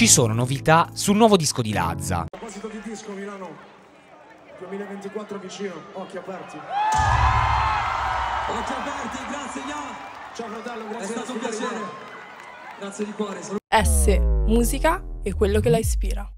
Ci sono novità sul nuovo disco di Lazza. A proposito di disco, Milano 2024 vicino, occhi aperti. Occhi aperti, grazie Ian. Ciao fratello, grazie. È stato un piacere. Grazie di cuore. Esse, musica e quello che la ispira.